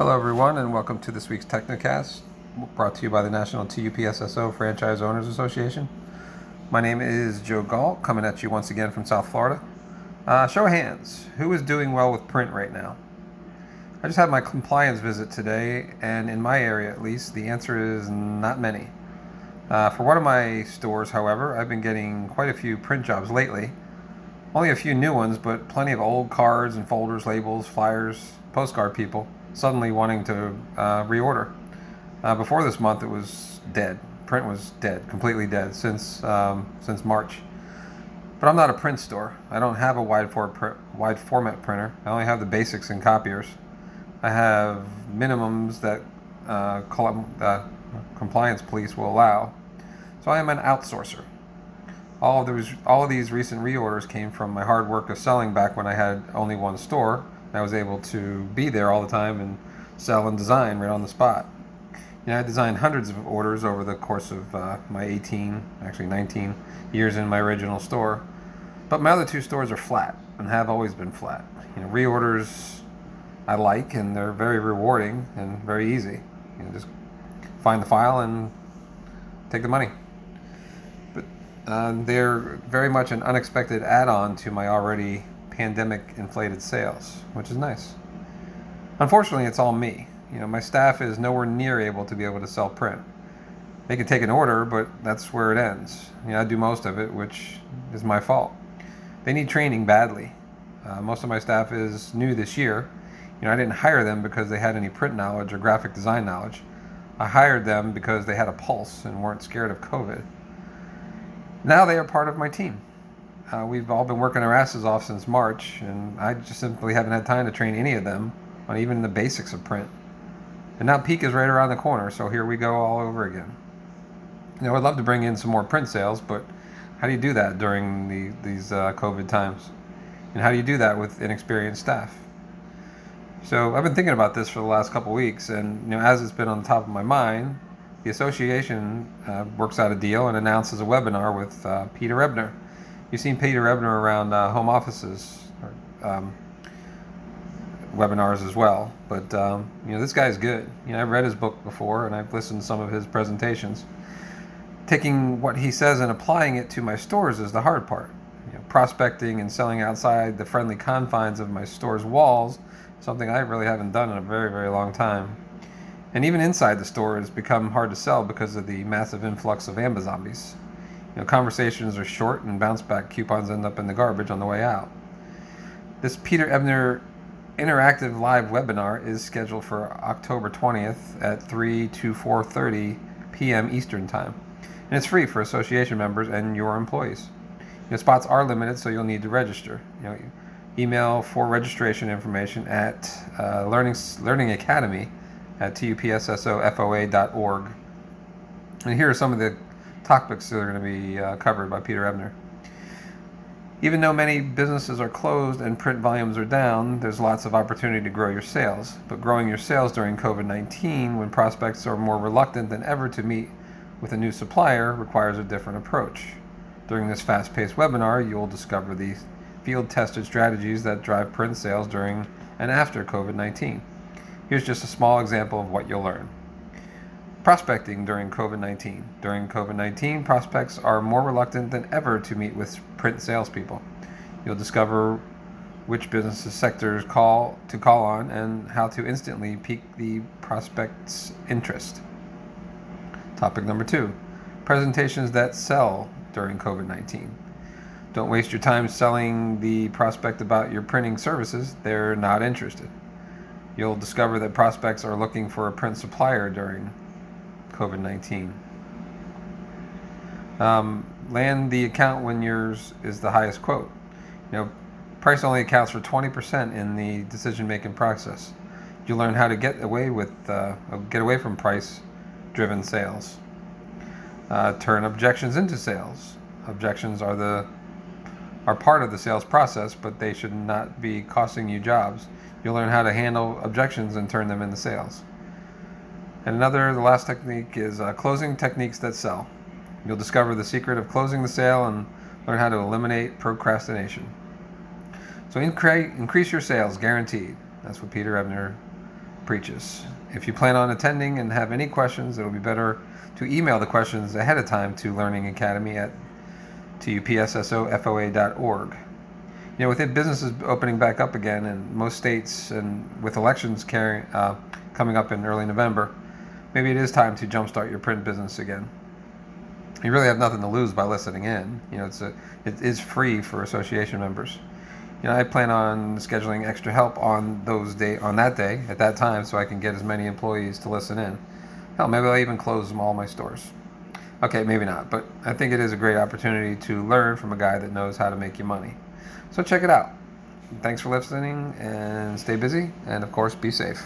Hello everyone, and welcome to this week's Technocast, brought to you by the National TUPSSO Franchise Owners Association. My name is Joe Gall, coming at you once again from South Florida. Show of hands, who is doing well with print right now? I just had my compliance visit today, and in my area at least, the answer is not many. For one of my stores, however, I've been getting quite a few print jobs lately. Only a few new ones, but plenty of old cards and folders, labels, flyers, postcard people suddenly wanting to reorder. Before this month, it was dead. Print was dead, completely dead since March. But I'm not a print store. I don't have a wide format printer. I only have the basics and copiers. I have minimums that compliance police will allow. So I am an outsourcer. All of these recent reorders came from my hard work of selling back when I had only one store. I was able to be there all the time and sell and design right on the spot. You know, I designed hundreds of orders over the course of my 19 years in my original store. But my other two stores are flat and have always been flat. You know, reorders I like, and they're very rewarding and very easy. You know, just find the file and take the money. But they're very much an unexpected add-on to my already pandemic-inflated sales, which is nice. Unfortunately, it's all me. You know, my staff is nowhere near able to sell print. They can take an order, but that's where it ends. You know, I do most of it, which is my fault. They need training badly. Most of my staff is new this year. You know, I didn't hire them because they had any print knowledge or graphic design knowledge. I hired them because they had a pulse and weren't scared of COVID. Now they are part of my team. We've all been working our asses off since March, and I just simply haven't had time to train any of them on even the basics of print. And now peak is right around the corner, so here we go all over again. You know, I'd love to bring in some more print sales, but how do you do that during these COVID times? And how do you do that with inexperienced staff? So I've been thinking about this for the last couple weeks, and you know, as it's been on the top of my mind, the association works out a deal and announces a webinar with Peter Ebner. You've seen Peter Ebner around home offices or, webinars as well, but you know, this guy's good. You know, I've read his book before, and I've listened to some of his presentations. Taking what he says and applying it to my stores is the hard part. You know, prospecting and selling outside the friendly confines of my store's walls, something I really haven't done in a very, very long time. And even inside the store, it's become hard to sell because of the massive influx of Amazombies. You know, conversations are short, and bounce-back coupons end up in the garbage on the way out. This Peter Ebner interactive live webinar is scheduled for October 20th at 3 to 4:30 p.m. Eastern Time, and it's free for association members and your employees. You know, spots are limited, so you'll need to register. You know, email for registration information at learningacademy@tupssofoa.org. And here are some of the topics that are going to be covered by Peter Ebner. Even though many businesses are closed and print volumes are down, there's lots of opportunity to grow your sales. But growing your sales during COVID-19, when prospects are more reluctant than ever to meet with a new supplier, requires a different approach. During this fast-paced webinar, you'll discover the field-tested strategies that drive print sales during and after COVID-19. Here's just a small example of what you'll learn. Prospecting during COVID-19. During COVID-19, prospects are more reluctant than ever to meet with print salespeople. You'll discover which business sectors to call on and how to instantly pique the prospect's interest. Topic number 2, presentations that sell during COVID-19. Don't waste your time selling the prospect about your printing services. They're not interested. You'll discover that prospects are looking for a print supplier during COVID-19. Land the account when yours is the highest quote. You know, price only accounts for 20% in the decision-making process. You learn how to get away from price-driven sales. Turn objections into sales. Objections are part of the sales process, but they should not be costing you jobs. You'll learn how to handle objections and turn them into sales. And the last technique is closing techniques that sell. You'll discover the secret of closing the sale and learn how to eliminate procrastination. So increase your sales, guaranteed. That's what Peter Ebner preaches. If you plan on attending and have any questions, it will be better to email the questions ahead of time to learningacademy@tupssofoa.org. You know, with businesses opening back up again in most states and with elections coming up in early November, maybe it is time to jumpstart your print business again. You really have nothing to lose by listening in. You know, it is free for association members. You know, I plan on scheduling extra help on that day at that time, so I can get as many employees to listen in. Hell, maybe I'll even close all my stores. Okay, maybe not, but I think it is a great opportunity to learn from a guy that knows how to make you money. So check it out. Thanks for listening, and stay busy, and of course, be safe.